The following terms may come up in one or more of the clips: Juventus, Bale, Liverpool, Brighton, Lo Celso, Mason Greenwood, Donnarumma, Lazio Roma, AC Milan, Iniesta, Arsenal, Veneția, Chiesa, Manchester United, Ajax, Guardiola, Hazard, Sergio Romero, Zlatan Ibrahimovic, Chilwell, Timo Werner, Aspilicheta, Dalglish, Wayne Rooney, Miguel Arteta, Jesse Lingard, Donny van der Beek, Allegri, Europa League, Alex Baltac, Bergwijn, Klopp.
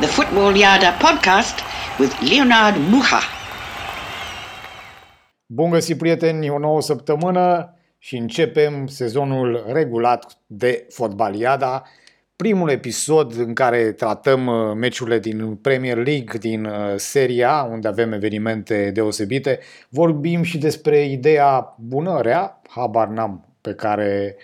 the Football Iada podcast with Leonard Muha. Bun găsit, prieteni, o nouă săptămână și începem sezonul regulat de Fotbal Iada. Primul episod în care tratăm meciurile din Premier League, din Serie A, unde avem evenimente deosebite. Vorbim și despre ideea bună, rea, habar n-am, pe care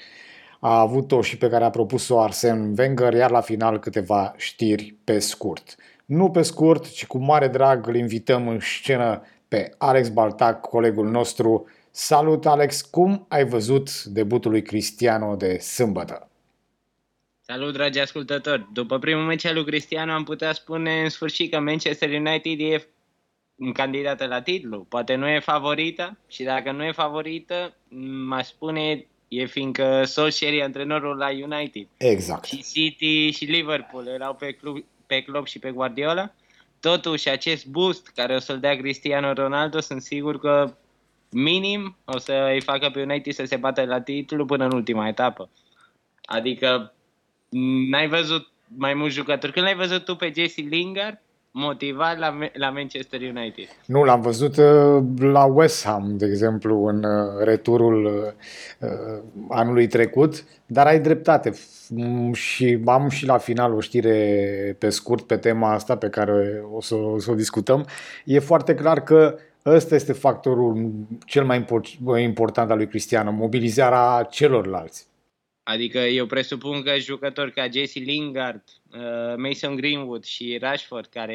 a avut-o și pe care a propus-o Arsène Wenger, iar la final câteva știri pe scurt. Nu pe scurt, ci cu mare drag îl invităm în scenă pe Alex Baltac, colegul nostru. Salut, Alex! Cum ai văzut debutul lui Cristiano de sâmbătă? Salut, dragi ascultători! După primul meci al lui Cristiano am putea spune în sfârșit că Manchester United e candidată la titlu. Poate nu e favorită și dacă nu e favorită, m-aș spune e fiindcă Solskjaer e antrenorul la United. Exact. Și City și Liverpool erau pe Klopp și pe Guardiola. Totuși, acest boost care o să-l dea Cristiano Ronaldo, sunt sigur că minim o să îi facă pe United să se bată la titlu până în ultima etapă. Adică n-ai văzut mai mulți jucători. Când l-ai văzut tu pe Jesse Lingard motivat la Manchester United? Nu, l-am văzut la West Ham, de exemplu, în returul anului trecut, dar ai dreptate. Și am și la final o știre pe scurt pe tema asta pe care o să discutăm. E foarte clar că ăsta este factorul cel mai important al lui Cristiano, mobilizarea celorlalți. Adică eu presupun că jucători ca Jesse Lingard, Mason Greenwood și Rashford, care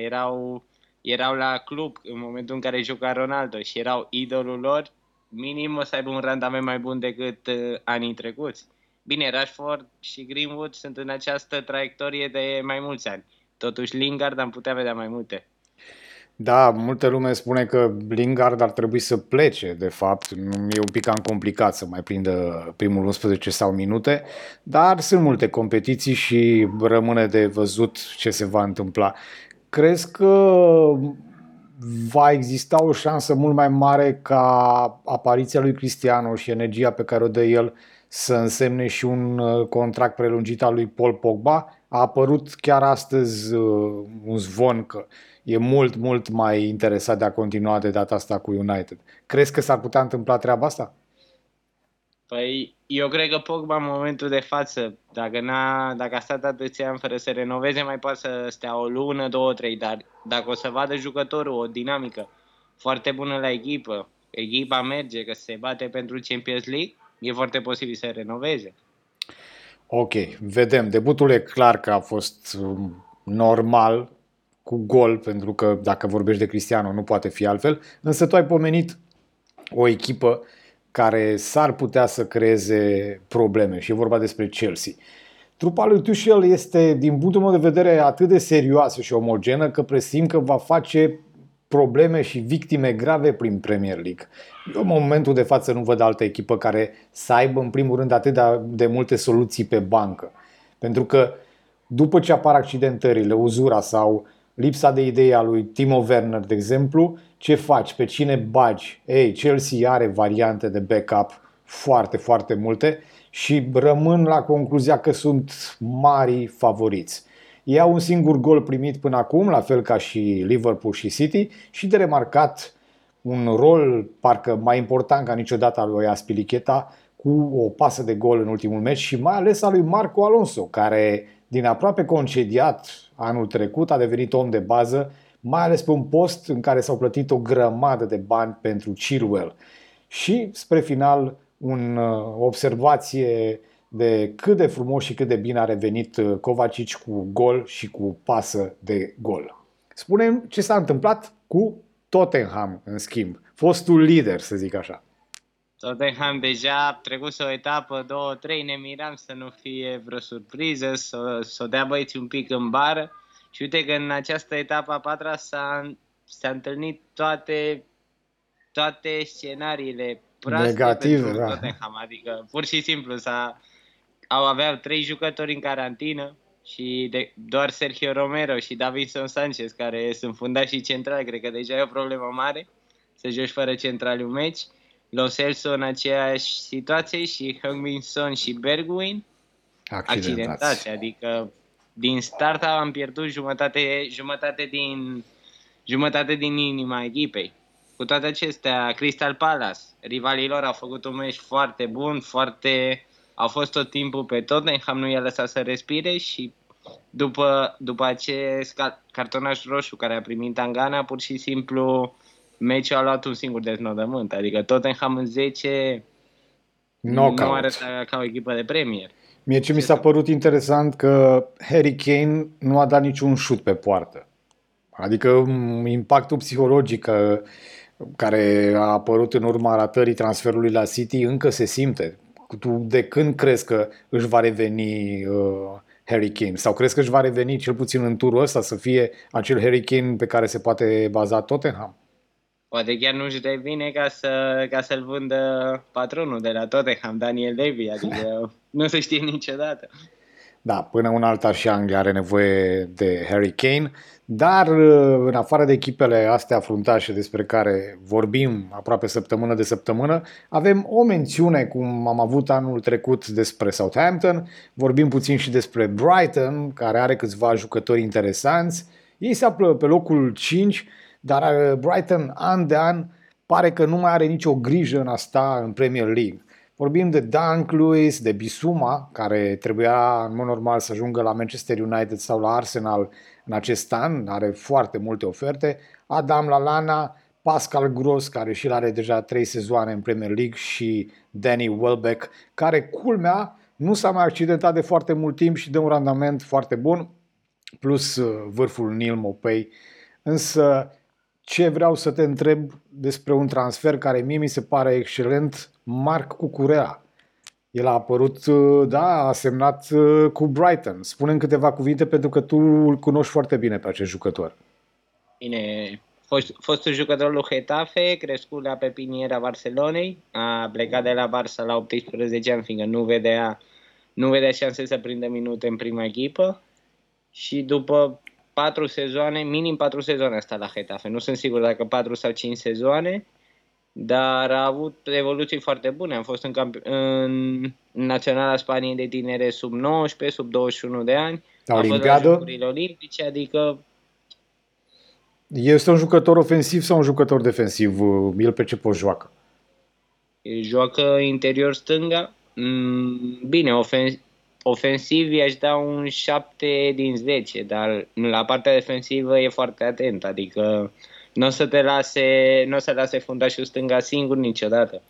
erau la club în momentul în care juca Ronaldo și erau idolul lor, minim o să aibă un randament mai bun decât anii trecuți. Bine, Rashford și Greenwood sunt în această traiectorie de mai mulți ani. Totuși Lingard am putea vedea mai multe. Da, multă lume spune că Lingard ar trebui să plece, de fapt. E un pic cam complicat să mai prindă primul 11 sau minute, dar sunt multe competiții și rămâne de văzut ce se va întâmpla. Crezi că va exista o șansă mult mai mare ca apariția lui Cristiano și energia pe care o dă el să însemne și un contract prelungit al lui Paul Pogba? A apărut chiar astăzi un zvon că e mult mai interesat de a continua de data asta cu United. Crezi că s-ar putea întâmpla treaba asta? Păi, eu cred că Pogba în momentul de față, dacă a stat atâția ani fără să renoveze, mai poate să stea o lună, două, trei, dar dacă o să vadă jucătorul o dinamică foarte bună la echipă, echipa merge, că se bate pentru Champions League, e foarte posibil să renoveze. Ok, vedem. Debutul e clar că a fost normal, cu gol, pentru că dacă vorbești de Cristiano nu poate fi altfel, însă tu ai pomenit o echipă care s-ar putea să creeze probleme și e vorba despre Chelsea. Trupa lui Tuchel este, din punctul meu de vedere, atât de serioasă și omogenă că presimt că va face probleme și victime grave prin Premier League. Eu în momentul de față nu văd altă echipă care să aibă în primul rând atât de multe soluții pe bancă, pentru că după ce apar accidentările, uzura sau lipsa de idei a lui Timo Werner, de exemplu, ce faci? Pe cine bagi? Ei, Chelsea are variante de backup foarte multe și rămân la concluzia că sunt mari favoriți. Ei au un singur gol primit până acum, la fel ca și Liverpool și City, și de remarcat un rol parcă mai important ca niciodată al lui Aspilicheta, cu o pasă de gol în ultimul meci și mai ales al lui Marco Alonso, care din aproape concediat anul trecut a devenit om de bază, mai ales pe un post în care s-au plătit o grămadă de bani pentru Chilwell. Și spre final o observație de cât de frumos și cât de bine a revenit Kovacic cu gol și cu pasă de gol. Spune-mi ce s-a întâmplat cu Tottenham, în schimb, fostul lider, să zic așa. Tottenham deja trecuse o etapă, două, trei, ne miram să nu fie vreo surpriză, să o dea băieți un pic în bară. Și uite că în această etapă a patra s-a întâlnit toate scenariile proaste negative pentru Tottenham. Adică pur și simplu aveau trei jucători în carantină și doar Sergio Romero și Davinson Sanchez, care sunt fundașii centrali, cred că deja e o problemă mare să joci fără centrali un meci. Lo Celso în aceeași situație și Heung-min Son și Bergwijn accidentați. Adică Din start am pierdut jumătate din inima echipei. Cu toate acestea, Crystal Palace, rivalii lor, au făcut un meci foarte bun, au fost tot timpul pe Tottenham, nu i-a lăsat să respire și după acest cartonaș roșu care a primit Tangana, pur și simplu meciul a luat un singur deznodământ. Adică Tottenham în 10 knockout. Nu arăta ca o echipă de Premier. Mie ce mi s-a părut interesant că Harry Kane nu a dat niciun șut pe poartă. Adică impactul psihologic care a apărut în urma ratării transferului la City încă se simte. Tu de când crezi că își va reveni Harry Kane? Sau crezi că își va reveni cel puțin în turul ăsta să fie acel Harry Kane pe care se poate baza Tottenham? Poate chiar nu-și revine ca să-l vândă patronul de la Tottenham, Daniel Levy, adică nu se știe niciodată. Da, până un alta și Anglia are nevoie de Harry Kane, dar în afară de echipele astea fruntașe despre care vorbim aproape săptămână de săptămână, avem o mențiune, cum am avut anul trecut despre Southampton, vorbim puțin și despre Brighton, care are câțiva jucători interesanți, ei se află pe locul 5, dar Brighton an de an pare că nu mai are nicio grijă în a sta în Premier League. Vorbim de Dalglish, de Bissouma, care trebuia în mod normal să ajungă la Manchester United sau la Arsenal în acest an, are foarte multe oferte, Adam Lallana, Pascal Gross, care și-l are deja 3 sezoane în Premier League, și Danny Welbeck, care, culmea, nu s-a mai accidentat de foarte mult timp și dă un randament foarte bun, plus vârful Neal Maupay. Însă ce vreau să te întreb despre un transfer care mie mi se pare excelent, Marc Cucurea. El a apărut, da, a semnat cu Brighton. Spune-mi câteva cuvinte, pentru că tu îl cunoști foarte bine pe acest jucător. Bine, fostul jucător lui Getafe, crescut la pepiniera Barcelonei, a plecat de la Barça la 18 ani, fiindcă nu vedea șanse să prindă minute în prima echipă și după 4 sezoane, minim 4 sezoane a stat la Getafe, nu sunt sigur dacă 4 sau 5 sezoane, dar a avut evoluții foarte bune. Am fost în Naționala Spaniei de tinere sub 19, sub 21 de ani, a fost la Jocurile Olimpice, adică... Este un jucător ofensiv sau un jucător defensiv? El pe ce post joacă? Joacă interior stânga, bine, ofensiv i-aș da un 7 din 10, dar la partea defensivă e foarte atent, adică nu o să lase fundașul stânga singur niciodată.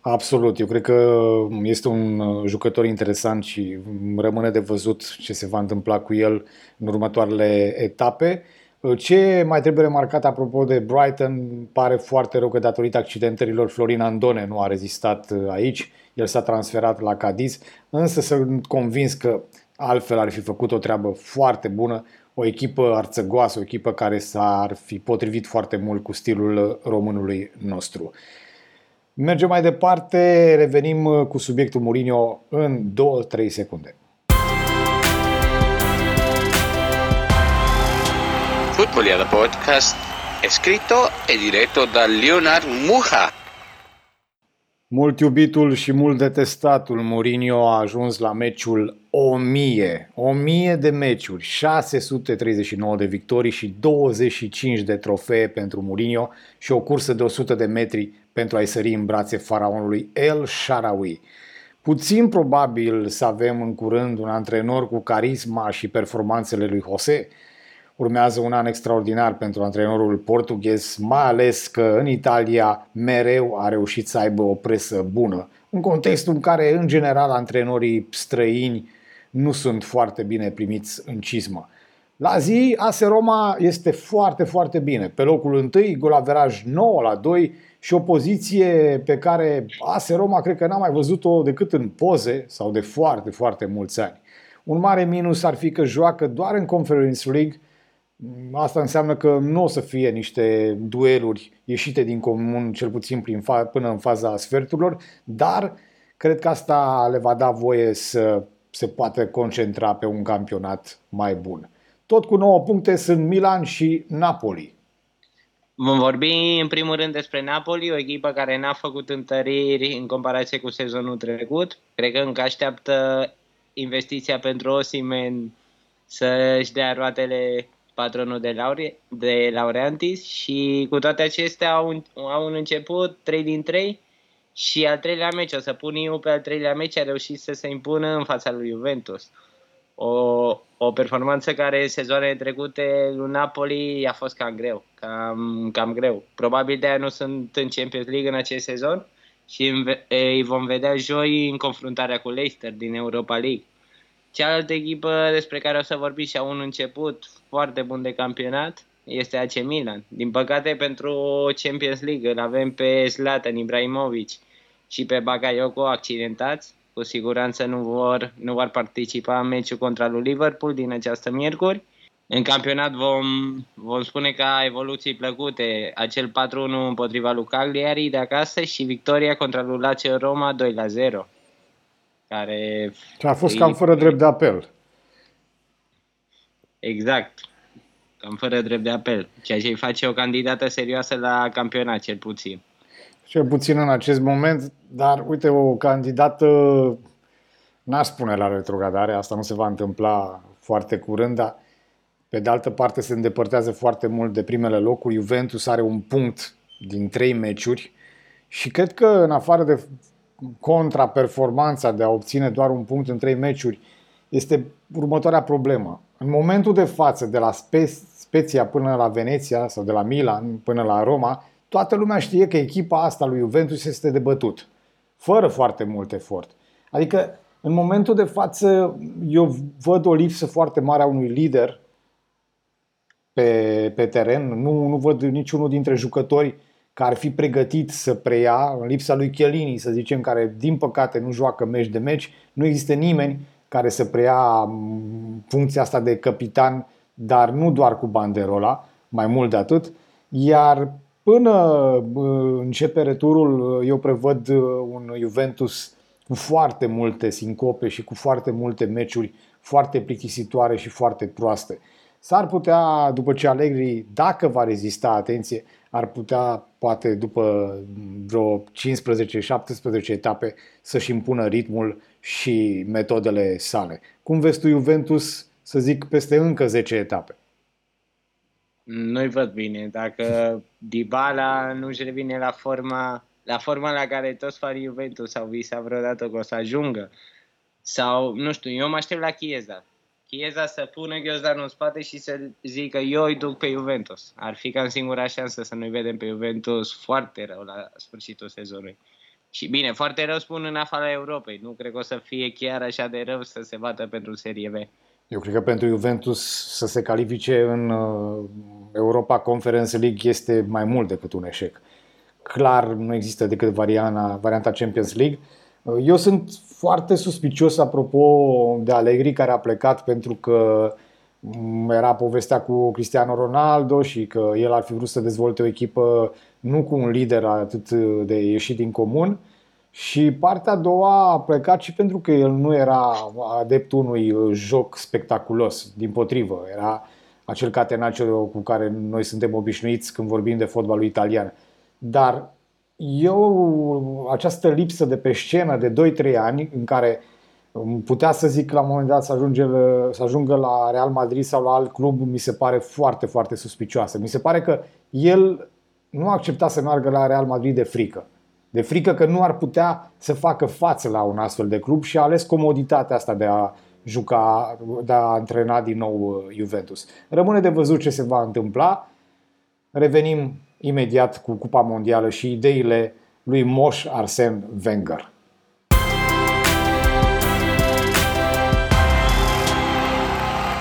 Absolut, eu cred că este un jucător interesant și rămâne de văzut ce se va întâmpla cu el în următoarele etape. Ce mai trebuie remarcat apropo de Brighton, pare foarte rău că datorită accidentelor Florin Andone nu a rezistat aici, el s-a transferat la Cadiz, însă sunt convins că altfel ar fi făcut o treabă foarte bună, o echipă arțăgoasă, o echipă care s-ar fi potrivit foarte mult cu stilul românului nostru. Mergem mai departe, revenim cu subiectul Mourinho în 2-3 secunde. Fotboliada Podcast, scritto e diretto da Leonard Muha. Mult iubitul și mult detestatul Mourinho a ajuns la meciul 1000. 1000 de meciuri, 639 de victorii și 25 de trofee pentru Mourinho și o cursă de 100 de metri pentru a-i sări în brațe faraonului El Shaarawy. Puțin probabil să avem în curând un antrenor cu carisma și performanțele lui José. Urmează un an extraordinar pentru antrenorul portughez, mai ales că în Italia mereu a reușit să aibă o presă bună, în contextul în care, în general, antrenorii străini nu sunt foarte bine primiți în cizmă. La zi, AS Roma este foarte, foarte bine. Pe locul 1, golaveraj 9-2 și o poziție pe care AS Roma cred că n-a mai văzut-o decât în poze sau de foarte, foarte mulți ani. Un mare minus ar fi că joacă doar în Conference League. Asta înseamnă că nu o să fie niște dueluri ieșite din comun, cel puțin până în faza sferturilor, dar cred că asta le va da voie să se poată concentra pe un campionat mai bun. Tot cu 9 puncte sunt Milan și Napoli. Vom vorbi în primul rând despre Napoli, o echipă care n-a făcut întăriri în comparație cu sezonul trecut. Cred că încă așteaptă investiția pentru Osimhen să-și dea roatele patronul de laureantis și cu toate acestea au un început 3-3 și al treilea meci, o să pun eu pe al treilea meci, a reușit să se impună în fața lui Juventus. O performanță care sezoanele trecute lui Napoli a fost cam greu. Probabil de-aia nu sunt în Champions League în acest sezon și îi vom vedea joi în confruntarea cu Leicester din Europa League. Cealaltă echipă despre care o să vorbim și a un început foarte bun de campionat este AC Milan. Din păcate pentru Champions League îl avem pe Zlatan Ibrahimovic și pe Bakayoko accidentați. Cu siguranță nu vor participa în meciul contra lui Liverpool din această miercuri. În campionat vom spune ca evoluții plăcute acel 4-1 împotriva lui Cagliari de acasă și victoria contra lui Lazio Roma 2-0. Care a fost cam fără drept de apel. Exact. Cam fără drept de apel. Ceea ce îi face o candidată serioasă la campionat, cel puțin. Cel puțin în acest moment, dar uite, o candidată n-aș spune la retrogradare, asta nu se va întâmpla foarte curând, dar pe de altă parte se îndepărtează foarte mult de primele locuri. Juventus are un punct din 3 meciuri și cred că în afară de contraperformanța de a obține doar un punct în 3 meciuri este următoarea problemă. În momentul de față, de la Spezia până la Veneția sau de la Milan până la Roma, toată lumea știe că echipa asta lui Juventus este de bătut, fără foarte mult efort. Adică, în momentul de față, eu văd o lipsă foarte mare a unui lider pe teren. Nu văd niciunul dintre jucători care ar fi pregătit să preia, în lipsa lui Chiellini, să zicem, care, din păcate, nu joacă meci de meci. Nu există nimeni care să preia funcția asta de capitan, dar nu doar cu banderola, mai mult de atât. Iar până începe returul, eu prevăd un Juventus cu foarte multe sincope și cu foarte multe meciuri foarte plictisitoare și foarte proaste. S-ar putea, după ce Allegri, dacă va rezista, atenție, ar putea, poate după vreo 15-17 etape, să-și impună ritmul și metodele sale. Cum vezi tu Juventus, să zic, peste încă 10 etape? Nu-i văd bine. Dacă Dybala nu-și revine la forma la care toți fanii Juventus au visat vreodată că o să ajungă, sau, nu știu, eu mă aștept la Chiesa să pună ghiozdanul în spate și să zică eu îi duc pe Juventus. Ar fi cam singura șansă să nu-i vedem pe Juventus foarte rău la sfârșitul sezonului. Și bine, foarte rău spun în afara Europei. Nu cred că o să fie chiar așa de rău să se bată pentru Serie B. Eu cred că pentru Juventus să se califice în Europa Conference League este mai mult decât un eșec. Clar nu există decât varianta Champions League. Eu sunt foarte suspicios apropo de Allegri, care a plecat pentru că era povestea cu Cristiano Ronaldo și că el ar fi vrut să dezvolte o echipă nu cu un lider atât de ieșit din comun. Și partea a doua a plecat și pentru că el nu era adeptul unui joc spectaculos, dimpotrivă. Era acel catenaccio cu care noi suntem obișnuiți când vorbim de fotbalul italian. Dar această lipsă de pe scenă de 2-3 ani, în care putea să zic la un moment dat să ajungă la Real Madrid sau la alt club, mi se pare foarte, foarte suspicioasă. Mi se pare că el nu accepta să meargă la Real Madrid de frică. De frică că nu ar putea să facă față la un astfel de club și a ales comoditatea asta de a antrena din nou Juventus. Rămâne de văzut ce se va întâmpla. Revenim imediat cu Cupa Mondială și ideile lui Moș Arsène Wenger.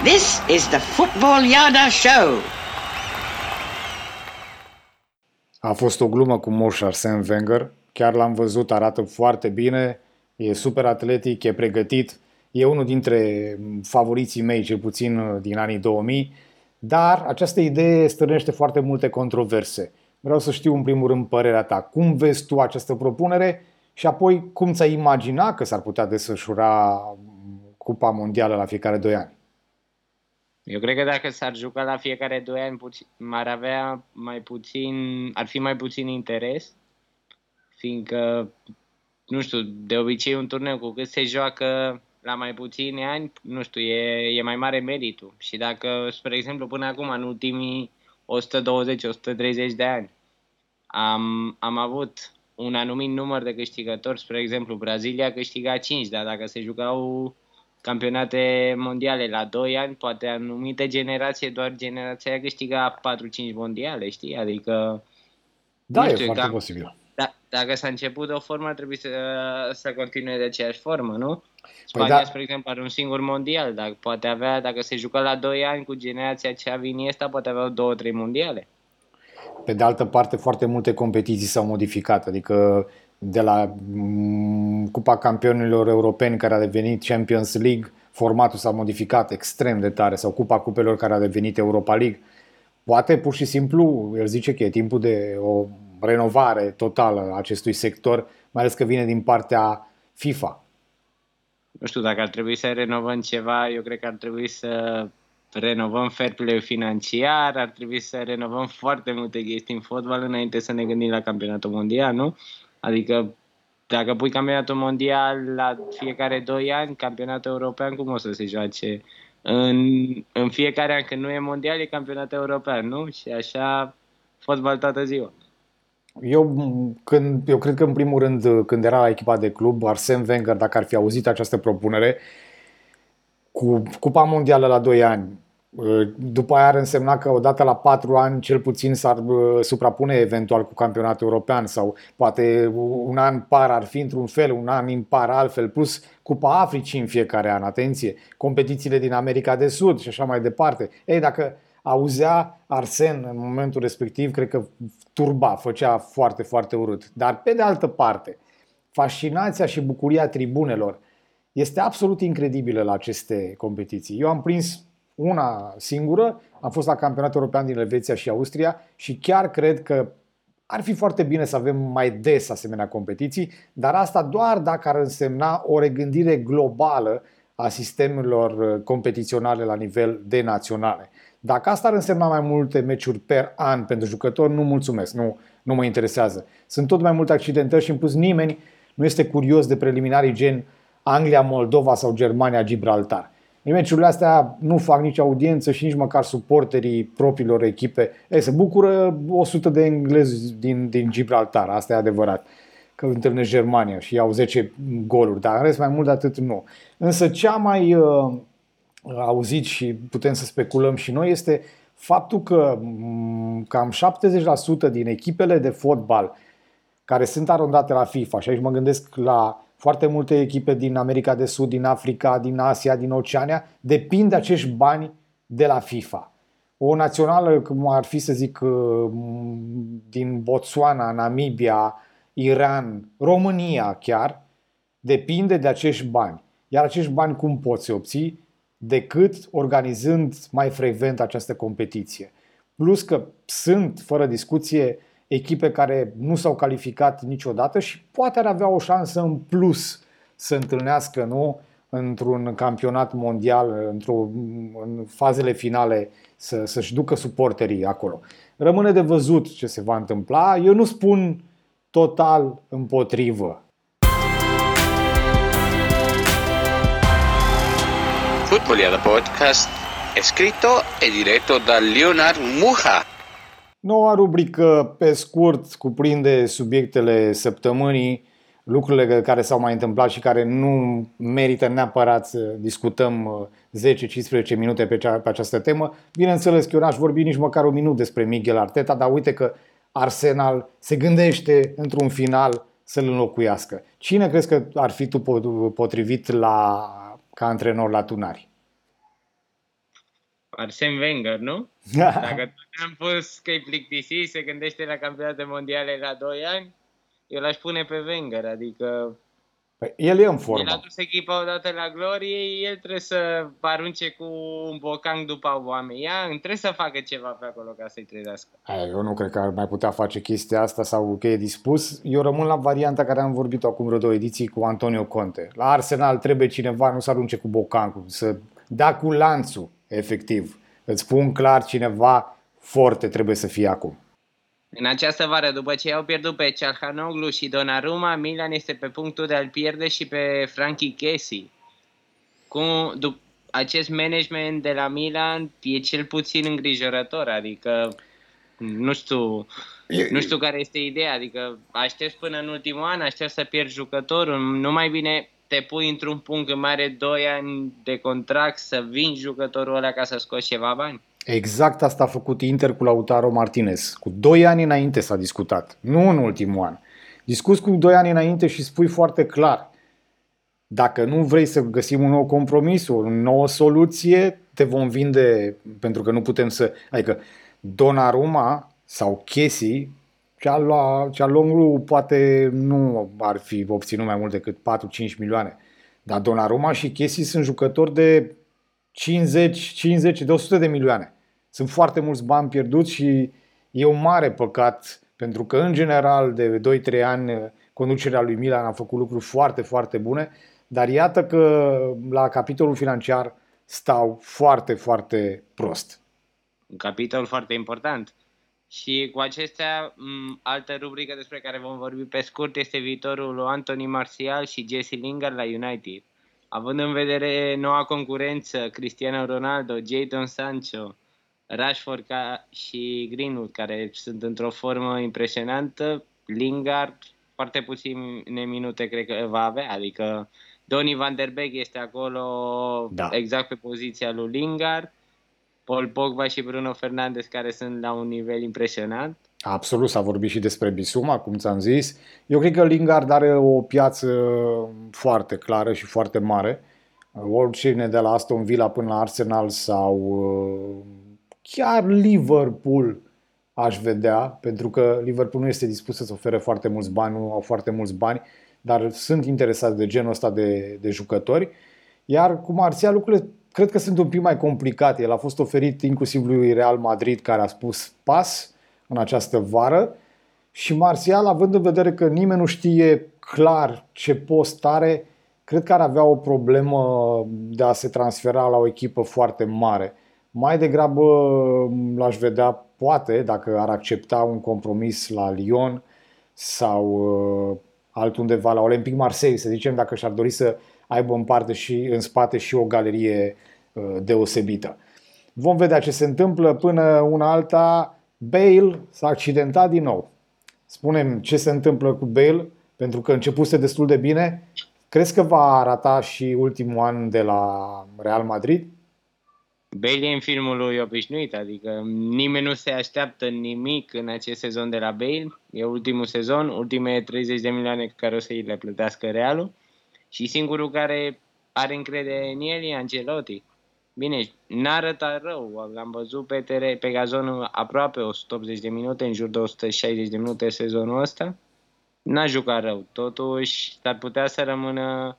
This is the Football Yada Show. A fost o glumă cu Moș Arsène Wenger. Chiar l-am văzut, arată foarte bine, e super atletic, e pregătit, e unul dintre favoriții mei, cel puțin din anii 2000, dar această idee stârnește foarte multe controverse. Vreau să știu în primul rând părerea ta. Cum vezi tu această propunere și apoi cum ți-ai imagina că s-ar putea desfășura Cupa Mondială la fiecare 2 ani? Eu cred că dacă s-ar juca la fiecare 2 ani, ar fi mai puțin interes, fiindcă, nu știu, de obicei un turneu cu cât se joacă la mai puțini ani, nu știu, e mai mare meritul. Și dacă, spre exemplu, până acum, în ultimii 120-130 de ani, am avut un anumit număr de câștigători, spre exemplu, Brazilia câștiga 5, dar dacă se jucau campionate mondiale la 2 ani, poate anumite generație, doar generația aia câștiga 4-5 mondiale, știi? Adică... Da, nu știu, e foarte posibil. Da, dacă s-a început de o formă, trebuie să continue de aceeași formă, nu? Spania, păi da, spre exemplu, are un singur mondial, dar poate avea, dacă se jucă la 2 ani cu generația Xavi Iniesta, poate avea 2-3 mondiale. Pe de altă parte, foarte multe competiții s-au modificat, adică de la Cupa Campionilor Europeni, care a devenit Champions League, formatul s-a modificat extrem de tare, sau Cupa Cupelor, care a devenit Europa League. Poate pur și simplu, el zice că e timpul de o renovare totală a acestui sector, mai ales că vine din partea FIFA. Nu știu dacă ar trebui să renovăm ceva, eu cred că ar trebui să renovăm fair play-ul financiar, ar trebui să renovăm foarte multe chestii în fotbal înainte să ne gândim la campionatul mondial, nu? Adică dacă pui campionatul mondial la fiecare 2 ani, campionatul european cum o să se joace? În fiecare an, când nu e mondial, e campionatul european, nu? Și așa fotbal toată ziua. Eu cred că în primul rând, când era la echipa de club, Arsène Wenger, dacă ar fi auzit această propunere, cu Cupa Mondială la 2 ani, după aia ar însemna că odată la 4 ani cel puțin s-ar suprapune eventual cu campionatul european, sau poate un an par ar fi într-un fel, un an impar altfel, plus Cupa Africii în fiecare an, atenție, competițiile din America de Sud și așa mai departe. Ei, dacă auzea Arsène în momentul respectiv, cred că turba, făcea foarte, foarte urât. Dar pe de altă parte, fascinația și bucuria tribunelor este absolut incredibilă la aceste competiții. Eu am prins una singură, am fost la campionatul european din Elveția și Austria și chiar cred că ar fi foarte bine să avem mai des asemenea competiții, dar asta doar dacă ar însemna o regândire globală a sistemelor competiționale la nivel de naționale. Dacă asta ar însemna mai multe meciuri per an pentru jucători, nu mulțumesc, nu mă interesează. Sunt tot mai multe accidentări și în plus nimeni nu este curios de preliminarii gen Anglia, Moldova sau Germania, Gibraltar. Meciurile astea nu fac nici audiență și nici măcar suporterii propriilor echipe. Se bucură 100 de englezi din Gibraltar, asta e adevărat, că întâlnești Germania și iau 10 goluri, dar în rest mai mult de atât nu. Însă cea mai auzit și putem să speculăm și noi este faptul că cam 70% din echipele de fotbal care sunt arondate la FIFA, și aici mă gândesc la foarte multe echipe din America de Sud, din Africa, din Asia, din Oceania, depind de acești bani de la FIFA. O națională, cum ar fi să zic, din Botswana, Namibia, Iran, România chiar, depinde de acești bani. Iar acești bani cum poți obții? Decât organizând mai frecvent această competiție. Plus că sunt, fără discuție, echipe care nu s-au calificat niciodată și poate ar avea o șansă în plus să întâlnească, nu, într-un campionat mondial, în fazele finale, să-și ducă suporterii acolo. Rămâne de văzut ce se va întâmpla. Eu nu spun total împotrivă. Fotbaliada Podcast, scritto e diretto da Leonard Muha. Noua rubrică, pe scurt, cuprinde subiectele săptămânii, lucrurile care s-au mai întâmplat și care nu merită neapărat să discutăm 10-15 minute pe această temă. Bineînțeles că eu n-aș vorbi nici măcar un minut despre Miguel Arteta, dar uite că Arsenal se gândește într-un final să-l înlocuiască. Cine crezi că ar fi tu potrivit ca antrenor la Tunari? Arsène Wenger, nu? Dacă tot am pus că e plictisit, se gândește la campionate mondiale la 2 ani, eu l-aș pune pe Wenger, adică... Păi el e în formă. El a dus echipa odată la glorie, el trebuie să arunce cu un bocan după oameni. Trebuie să facă ceva pe acolo ca să-i trezească. Eu nu cred că ar mai putea face chestia asta sau că e dispus. Eu rămân la varianta care am vorbit acum vreo 2 ediții cu Antonio Conte. La Arsenal trebuie cineva, nu să arunce cu bocancul, să dea cu lanțul, efectiv. Îți spun clar, cineva foarte trebuie să fie acum. În această vară, după ce i-au pierdut pe Calhanoglu și Donnarumma, Milan este pe punctul de a-l pierde și pe Frankie Kessie. acest management de la Milan e cel puțin îngrijorător, adică nu știu care este ideea, adică aștepți până în ultimul an, aștepți să pierzi jucătorul, nu mai bine te pui într-un punct în mare 2 ani de contract să vinzi jucătorul ăla ca să scoți ceva bani? Exact asta a făcut Inter cu Lautaro Martinez. Cu 2 ani înainte s-a discutat, nu în ultimul an. Discuți cu 2 ani înainte și spui foarte clar, dacă nu vrei să găsim un nou compromis, o nouă soluție, te vom vinde, pentru că nu putem să... Adică Donnarumma sau Kessie, Cialonglu poate nu ar fi obținut mai mult decât 4-5 milioane, dar Donnarumma și Kessie sunt jucători de 50, de 100 de milioane. Sunt foarte mulți bani pierduți și e un mare păcat, pentru că în general de 2-3 ani conducerea lui Milan a făcut lucruri foarte, foarte bune, dar iată că la capitolul financiar stau foarte, foarte prost. Un capitol foarte important. Și cu acestea, altă rubrică despre care vom vorbi pe scurt este viitorul lui Anthony Martial și Jesse Lingard la United. Având în vedere noua concurență, Cristiano Ronaldo, Jadon Sancho, Rashford și Greenwood, care sunt într-o formă impresionantă, Lingard foarte puține minute cred că va avea, adică Donny van der Beek este acolo exact pe poziția lui Lingard, Paul Pogba și Bruno Fernandes care sunt la un nivel impresionant. Absolut, s-a vorbit și despre Bissouma, cum ți-am zis. Eu cred că Lingard are o piață foarte clară și foarte mare. Oricine de la Aston Villa până la Arsenal sau chiar Liverpool aș vedea, pentru că Liverpool nu este dispus să-ți ofere foarte mulți bani, nu au foarte mulți bani, dar sunt interesați de genul ăsta de jucători. Iar cu Martial lucrurile cred că sunt un pic mai complicate. El a fost oferit inclusiv lui Real Madrid, care a spus pas în această vară, și Martial, având în vedere că nimeni nu știe clar ce post are, cred că ar avea o problemă de a se transfera la o echipă foarte mare. Mai degrabă l-aș vedea, poate, dacă ar accepta un compromis la Lyon sau altundeva, la Olympic Marseille, să zicem, dacă și-ar dori să aibă în parte și în spate și o galerie deosebită. Vom vedea ce se întâmplă. Până una alta, Bale s-a accidentat din nou. Spune-mi ce se întâmplă cu Bale, pentru că începuse destul de bine. Crezi că va rata și ultimul an de la Real Madrid? Bale e în filmul lui obișnuit, adică nimeni nu se așteaptă nimic în acest sezon de la Bale. E ultimul sezon, ultimele 30 de milioane care o să îi le plătească Realul. Și singurul care are încredere în el e Ancelotti. Bine, n-a arătat rău, l-am văzut pe gazon aproape 180 de minute, în jur de 160 de minute sezonul ăsta. N-a jucat rău, totuși s-ar putea să rămână,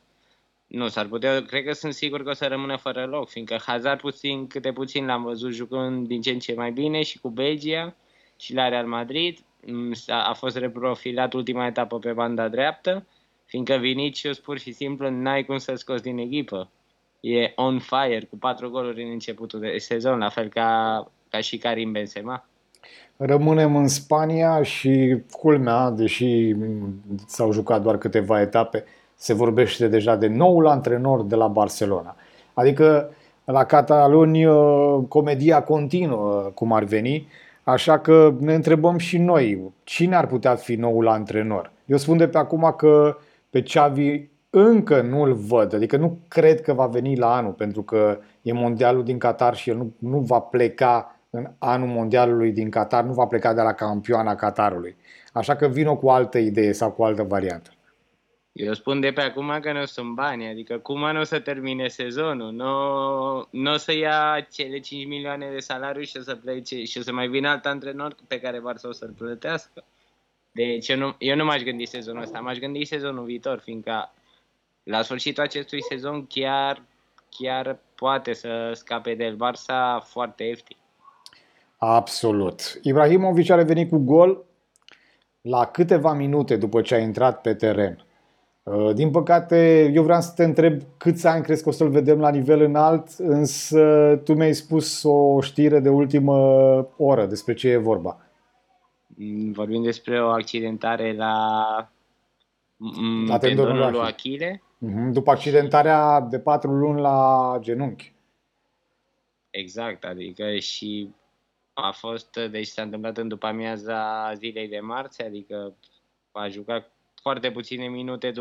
cred că sunt sigur că o să rămână fără loc, fiindcă Hazard câte puțin l-am văzut jucând din ce în ce mai bine și cu Belgia și la Real Madrid. A fost reprofilat ultima etapă pe banda dreaptă, fiindcă Vinicius pur și simplu n-ai cum să-l scoți din echipă. E on fire, cu 4 goluri în începutul de sezon, la fel ca și Karim Benzema. Rămânem în Spania și culmea, deși s-au jucat doar câteva etape, se vorbește deja de noul antrenor de la Barcelona. Adică la cataloni comedia continuă, cum ar veni, așa că ne întrebăm și noi, cine ar putea fi noul antrenor? Eu spun de pe acum că pe Xavi încă nu-l văd, adică nu cred că va veni la anul, pentru că e mondialul din Qatar și el nu va pleca în anul mondialului din Qatar, nu va pleca de la campioana Qatarului. Așa că vin cu altă idee sau cu altă variantă. Eu spun de pe acum că nu sunt bani, adică Koeman o să termine sezonul, nu o să ia cele 5 milioane de salariu și o să plece și o să mai vină alt antrenor pe care Barça o să-l plătească. Deci eu nu m-aș gândi sezonul ăsta, m-aș gândi sezonul viitor, fiindcă la sfârșitul acestui sezon chiar poate să scape de Barça foarte ieftin. Absolut. Ibrahimović a revenit cu gol la câteva minute după ce a intrat pe teren. Din păcate, eu vreau să te întreb câți ani crezi că o să-l vedem la nivel înalt, însă tu mi-ai spus o știre de ultimă oră. Despre ce e vorba? Vorbim despre o accidentare la tendonul lui Achille, După accidentarea de 4 luni la genunchi. Exact, adică și a fost, deci s-a întâmplat în după amiaza zilei de marți, adică a jucat foarte puține minute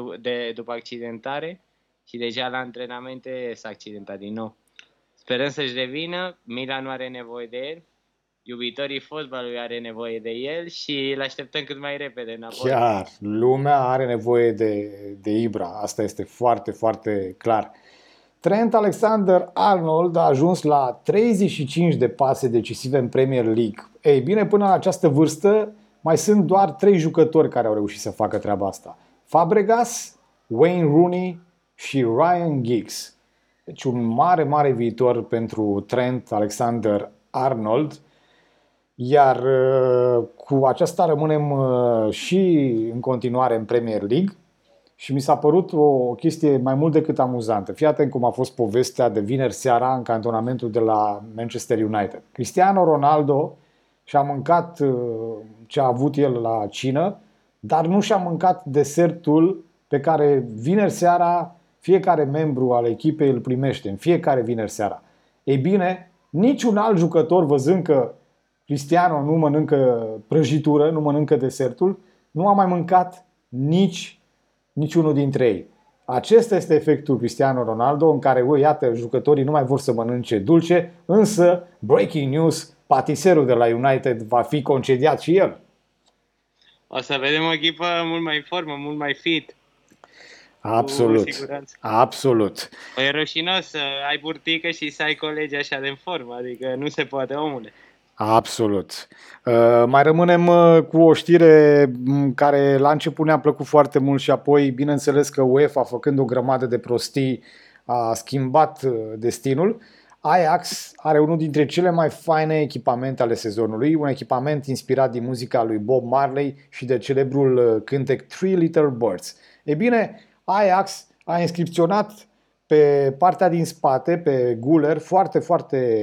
după accidentare și deja la antrenamente s-a accidentat din nou. Sperăm să-și revină, Milanul are nevoie de el, iubitorii fotbalului are nevoie de el și îl așteptăm cât mai repede înapoi. Chiar, lumea are nevoie de Ibra, asta este foarte, foarte clar. Trent Alexander-Arnold a ajuns la 35 de pase decisive în Premier League. Ei bine, până la această vârstă mai sunt doar 3 jucători care au reușit să facă treaba asta. Fabregas, Wayne Rooney și Ryan Giggs. Deci un mare, mare viitor pentru Trent Alexander-Arnold. Iar cu aceasta rămânem și în continuare în Premier League. Și mi s-a părut o chestie mai mult decât amuzantă. Fii atent cum a fost povestea de vineri seara în cantonamentul de la Manchester United. Cristiano Ronaldo și-a mâncat ce a avut el la cină, dar nu și-a mâncat desertul pe care vineri seara fiecare membru al echipei îl primește în fiecare vineri seara. Ei bine, niciun alt jucător, văzând că Cristiano nu mănâncă prăjitură, nu mănâncă desertul, nu a mai mâncat niciunul dintre ei. Acesta este efectul Cristiano Ronaldo, în care, iată, jucătorii nu mai vor să mănânce dulce, însă, breaking news, patiserul de la United va fi concediat și el. O să vedem o echipă mult mai în formă, mult mai fit. Absolut, absolut. E rușinos să ai burtică și să ai colegi așa de în formă, adică nu se poate, omule. Absolut. Mai rămânem cu o știre care la început ne-a plăcut foarte mult și apoi, bineînțeles că UEFA, făcând o grămadă de prostii, a schimbat destinul. Ajax are unul dintre cele mai faine echipamente ale sezonului, un echipament inspirat din muzica lui Bob Marley și de celebrul cântec Three Little Birds. E bine, Ajax a inscripționat pe partea din spate, pe guler, foarte, foarte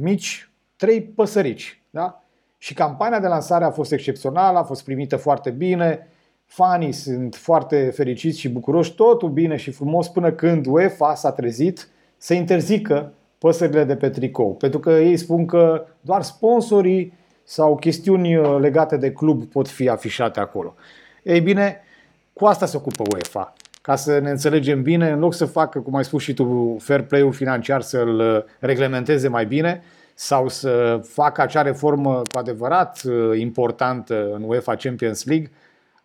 mici, 3 păsărici, da? Și campania de lansare a fost excepțională, a fost primită foarte bine, fanii sunt foarte fericiți și bucuroși, totul bine și frumos până când UEFA s-a trezit să interzică păsările de pe tricou. Pentru că ei spun că doar sponsorii sau chestiuni legate de club pot fi afișate acolo. Ei bine, cu asta se ocupă UEFA. Ca să ne înțelegem bine, în loc să facă, cum ai spus și tu, fair play-ul financiar, să-l reglementeze mai bine, sau să facă acea reformă cu adevărat importantă în UEFA Champions League,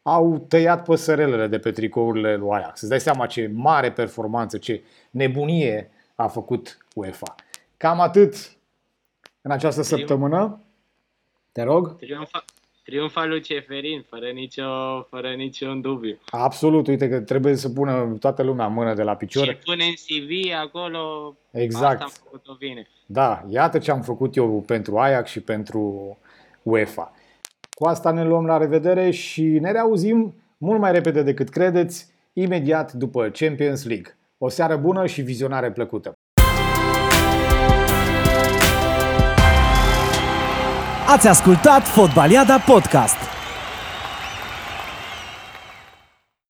au tăiat păsărelele de pe tricourile lui Ajax. Îți dai seama ce mare performanță, ce nebunie a făcut UEFA. Cam atât în această săptămână. Te rog. Triumfa lui Ceferin, fără niciun dubiu. Absolut, uite că trebuie să pună toată lumea mână de la picior. Și pune în CV acolo, exact. Asta am făcut-o bine. Da, iată ce am făcut eu pentru Ajax și pentru UEFA. Cu asta ne luăm la revedere și ne reauzim mult mai repede decât credeți, imediat după Champions League. O seară bună și vizionare plăcută! Ați ascultat Fotbaliada Podcast.